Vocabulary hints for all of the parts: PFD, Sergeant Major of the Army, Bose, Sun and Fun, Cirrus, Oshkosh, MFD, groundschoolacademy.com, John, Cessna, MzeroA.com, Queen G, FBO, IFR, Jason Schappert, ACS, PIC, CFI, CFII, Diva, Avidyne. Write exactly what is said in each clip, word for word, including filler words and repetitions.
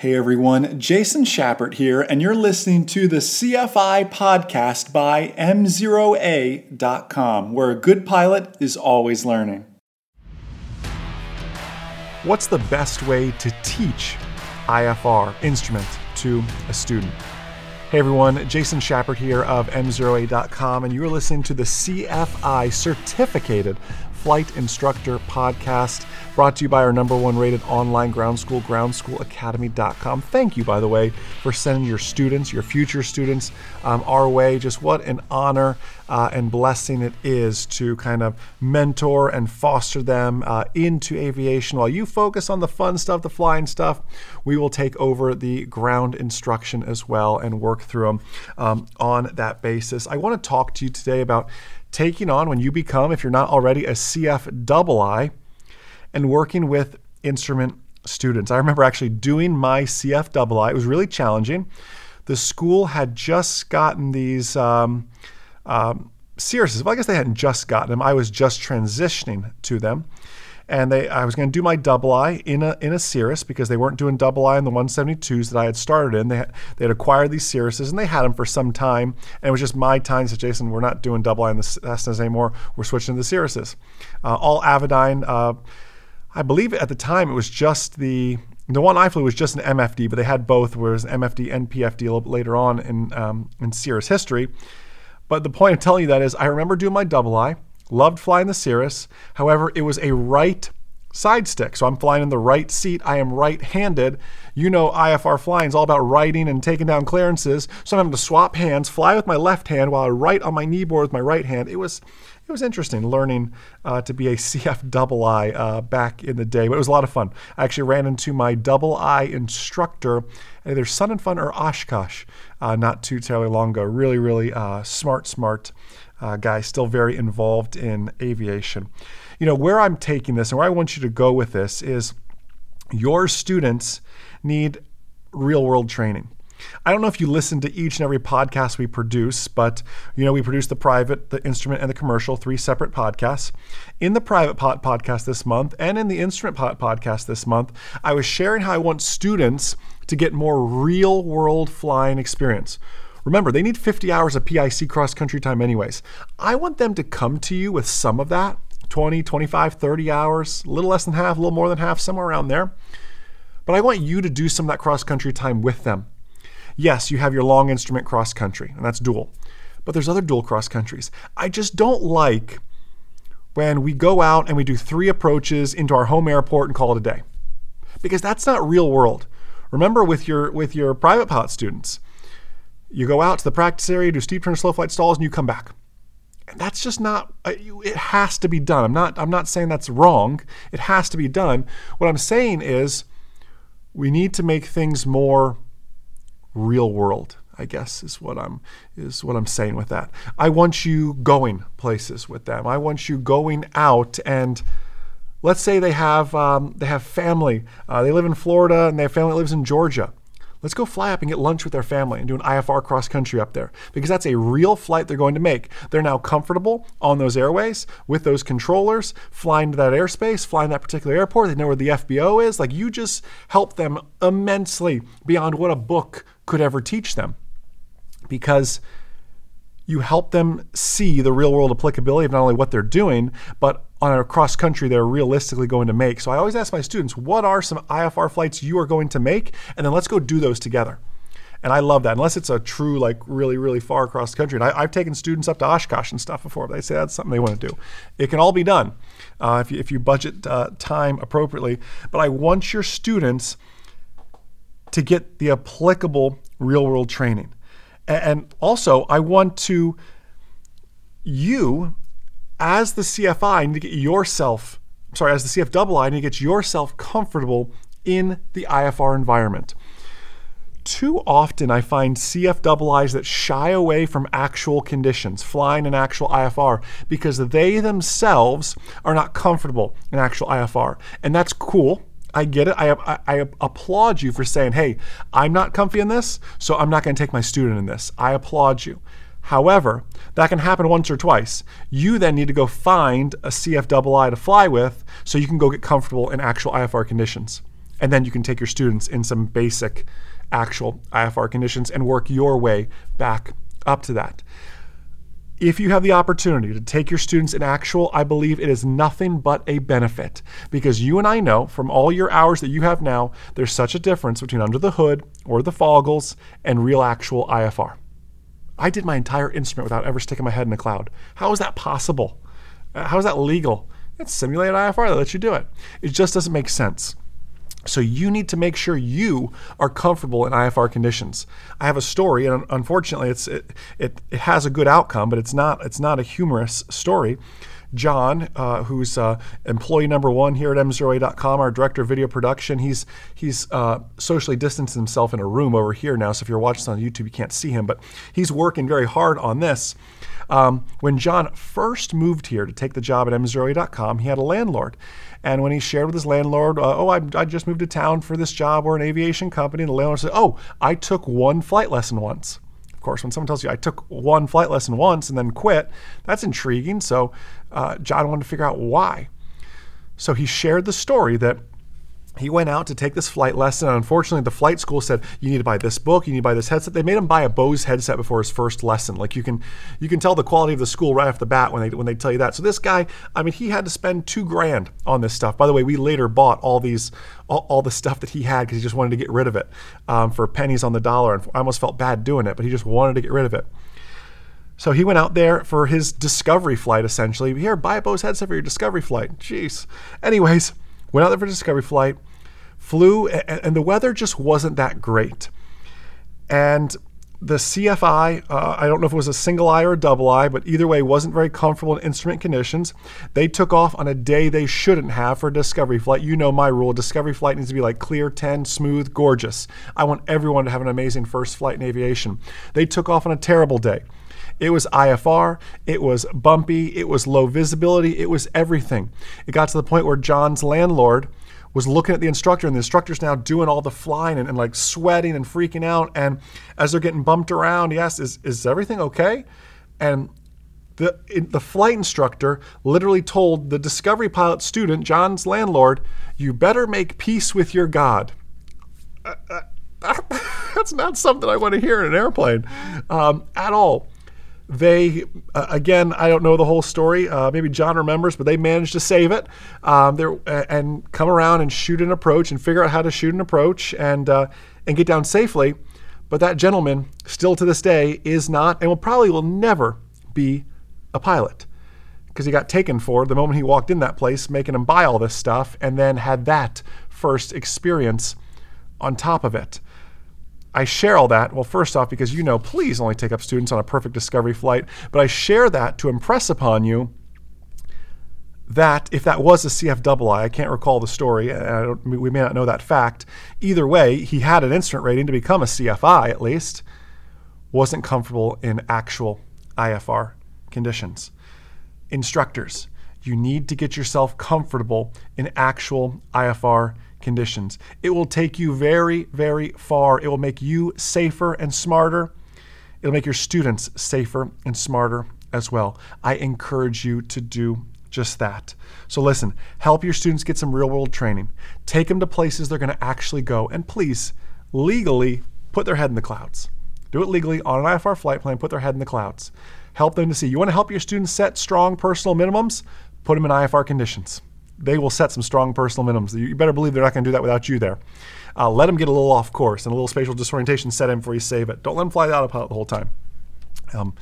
Hey everyone, Jason Schappert here, and you're listening to the C F I podcast by M zero A dot com, where a good pilot is always learning. What's the best way to teach I F R instrument to a student? Hey everyone, Jason Schappert here of M zero A dot com, and you're listening to the C F I Certificated Flight Instructor Podcast, brought to you by our number one rated online ground school, ground school academy dot com. Thank you, by the way, for sending your students, your future students, um, our way. Just what an honor uh, and blessing it is to kind of mentor and foster them uh, into aviation. While you focus on the fun stuff, the flying stuff, we will take over the ground instruction as well and work through them um, on that basis. I want to talk to you today about taking on, when you become, if you're not already, a C F I I and working with instrument students. I remember actually doing my C F I I. It was really challenging. The school had just gotten these um, um, Cirruses. Well, I guess they hadn't just gotten them. I was just transitioning to them. And they, I was going to do my double I in a in a Cirrus because they weren't doing double I in the one seventy-twos that I had started in. They had, they had acquired these Cirruses and they had them for some time. And it was just my time. I said, Jason, we're not doing double I in the Cessnas anymore. We're switching to the Cirruses. Uh, all Avidyne. Uh, I believe at the time it was just the the one I flew was just an M F D, but they had both, whereas M F D and P F D a little bit later on in um, in Cirrus history. But the point of telling you that is, I remember doing my double I. Loved flying the Cirrus. However, it was a right side stick. So I'm flying in the right seat. I am right-handed. You know, I F R flying is all about righting and taking down clearances. So I'm having to swap hands, fly with my left hand while I right on my knee board with my right hand. It was it was interesting learning uh, to be a C F I I uh, back in the day, but it was a lot of fun. I actually ran into my double I instructor at either Sun and Fun or Oshkosh uh, not too terribly long ago. Really, really uh, smart, smart Uh, guy, still very involved in aviation. You know, where I'm taking this and where I want you to go with this is your students need real-world training. I don't know if you listen to each and every podcast we produce, but, you know, we produce the private, the instrument, and the commercial, three separate podcasts. In the private pod- podcast this month and in the instrument pod- podcast this month, I was sharing how I want students to get more real-world flying experience. Remember, they need fifty hours of P I C cross-country time anyways. I want them to come to you with some of that, twenty, twenty-five, thirty hours, a little less than half, a little more than half, somewhere around there. But I want you to do some of that cross-country time with them. Yes, you have your long instrument cross-country, and that's dual. But there's other dual cross-countries. I just don't like when we go out and we do three approaches into our home airport and call it a day. Because that's not real world. Remember with your, with your private pilot students, you go out to the practice area, do steep turn, slow flight stalls, and you come back. And that's just not, it has to be done. I'm not, I'm not saying that's wrong. It has to be done. What I'm saying is we need to make things more real world, I guess is what I'm, is what I'm saying with that. I want you going places with them. I want you going out and let's say they have, um, they have family. Uh, they live in Florida and their family lives in Georgia. Let's go fly up and get lunch with their family and do an I F R cross country up there because that's a real flight they're going to make. They're now comfortable on those airways with those controllers, flying to that airspace, flying that particular airport. They know where the F B O is. Like you just help them immensely beyond what a book could ever teach them because you help them see the real world applicability of not only what they're doing, but on a cross country they're realistically going to make. So I always ask my students, what are some I F R flights you are going to make? And then let's go do those together. And I love that, unless it's a true, like really, really far across the country. And I, I've taken students up to Oshkosh and stuff before, but they say that's something they want to do. It can all be done uh, if, you, if you budget uh, time appropriately. But I want your students to get the applicable real world training. And also, I want to, you, as the C F I, need to get yourself, sorry, as the C F I I, need to get yourself comfortable in the I F R environment. Too often, I find C F I Is that shy away from actual conditions, flying in actual I F R, because they themselves are not comfortable in actual I F R. And that's cool. I get it. I, I, I applaud you for saying, hey, I'm not comfy in this, so I'm not going to take my student in this. I applaud you. However, that can happen once or twice. You then need to go find a C F I I to fly with so you can go get comfortable in actual I F R conditions. And then you can take your students in some basic actual I F R conditions and work your way back up to that. If you have the opportunity to take your students in actual, I believe it is nothing but a benefit, because you and I know from all your hours that you have now, there's such a difference between under the hood or the foggles and real actual I F R. I did my entire instrument without ever sticking my head in a cloud. How is that possible? Uh, how is that legal? It's simulated I F R that lets you do it. It just doesn't make sense. So you need to make sure you are comfortable in I F R conditions. I have a story, and unfortunately, it's it it, it has a good outcome, but it's not it's not a humorous story. John, uh, who's uh, employee number one here at M zero A dot com, our director of video production, he's he's uh, socially distancing himself in a room over here now, so if you're watching this on YouTube, you can't see him, but he's working very hard on this. Um, when John first moved here to take the job at M zero A dot com, he had a landlord. And when he shared with his landlord, uh, oh, I, I just moved to town for this job, we're an aviation company, and the landlord said, oh, I took one flight lesson once. Of course, when someone tells you, I took one flight lesson once and then quit, that's intriguing. So uh, John wanted to figure out why. So he shared the story that he went out to take this flight lesson, and unfortunately the flight school said, you need to buy this book, you need to buy this headset. They made him buy a Bose headset before his first lesson. Like you can you can tell the quality of the school right off the bat when they when they tell you that. So this guy, I mean, he had to spend two grand on this stuff. By the way, we later bought all these all, all the stuff that he had because he just wanted to get rid of it um, for pennies on the dollar. And I almost felt bad doing it, but he just wanted to get rid of it. So he went out there for his discovery flight, essentially. Here, buy a Bose headset for your discovery flight. Jeez. Anyways, went out there for a discovery flight, flew, and the weather just wasn't that great. And the C F I, uh, I don't know if it was a single eye or a double eye, but either way, wasn't very comfortable in instrument conditions. They took off on a day they shouldn't have for a discovery flight. You know my rule, discovery flight needs to be like clear, ten, smooth, gorgeous. I want everyone to have an amazing first flight in aviation. They took off on a terrible day. It was I F R, it was bumpy, it was low visibility, it was everything. It got to the point where John's landlord was looking at the instructor, and the instructor's now doing all the flying and, and like sweating and freaking out, and as they're getting bumped around, he asks, is, is everything okay? And the, it, the flight instructor literally told the discovery pilot student, John's landlord, you better make peace with your God. Uh, uh, that's not something I want to hear in an airplane um, at all. They, uh, again, I don't know the whole story. Uh, maybe John remembers, but they managed to save it um, there uh, and come around and shoot an approach and figure out how to shoot an approach and uh, and get down safely. But that gentleman, still to this day, is not and will probably will never be a pilot, because he got taken for the moment he walked in that place, making him buy all this stuff, and then had that first experience on top of it. I share all that, well, first off, because you know, please only take up students on a perfect discovery flight, but I share that to impress upon you that if that was a C F I I, I can't recall the story, and I don't, we may not know that fact, either way, he had an instrument rating to become a C F I, at least, wasn't comfortable in actual I F R conditions. Instructors, you need to get yourself comfortable in actual I F R conditions. It will take you very, very far. It will make you safer and smarter. It'll make your students safer and smarter as well. I encourage you to do just that. So listen, help your students get some real world training. Take them to places they're going to actually go. And please, legally, put their head in the clouds. Do it legally on an I F R flight plan, put their head in the clouds. Help them to see. You want to help your students set strong personal minimums? Put them in I F R conditions. They will set some strong personal minimums. You better believe they're not going to do that without you there. Uh, let them get a little off course and a little spatial disorientation set in before you save it. Don't let them fly the autopilot the whole time. Um,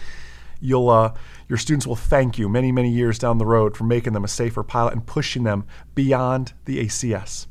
you'll, uh, your students will thank you many, many years down the road for making them a safer pilot and pushing them beyond the A C S.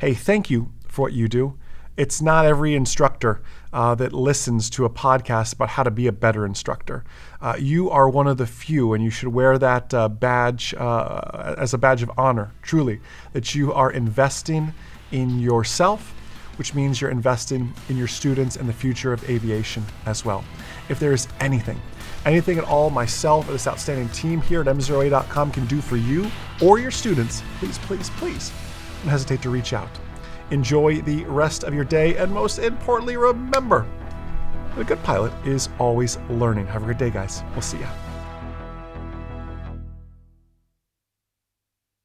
Hey, thank you for what you do. It's not every instructor uh, that listens to a podcast about how to be a better instructor. Uh, you are one of the few, and you should wear that uh, badge uh, as a badge of honor, truly, that you are investing in yourself, which means you're investing in your students and the future of aviation as well. If there is anything, anything at all myself or this outstanding team here at M zero A dot com can do for you or your students, please, please, please don't hesitate to reach out. Enjoy the rest of your day, and most importantly, remember that a good pilot is always learning. Have a great day, guys. We'll see ya.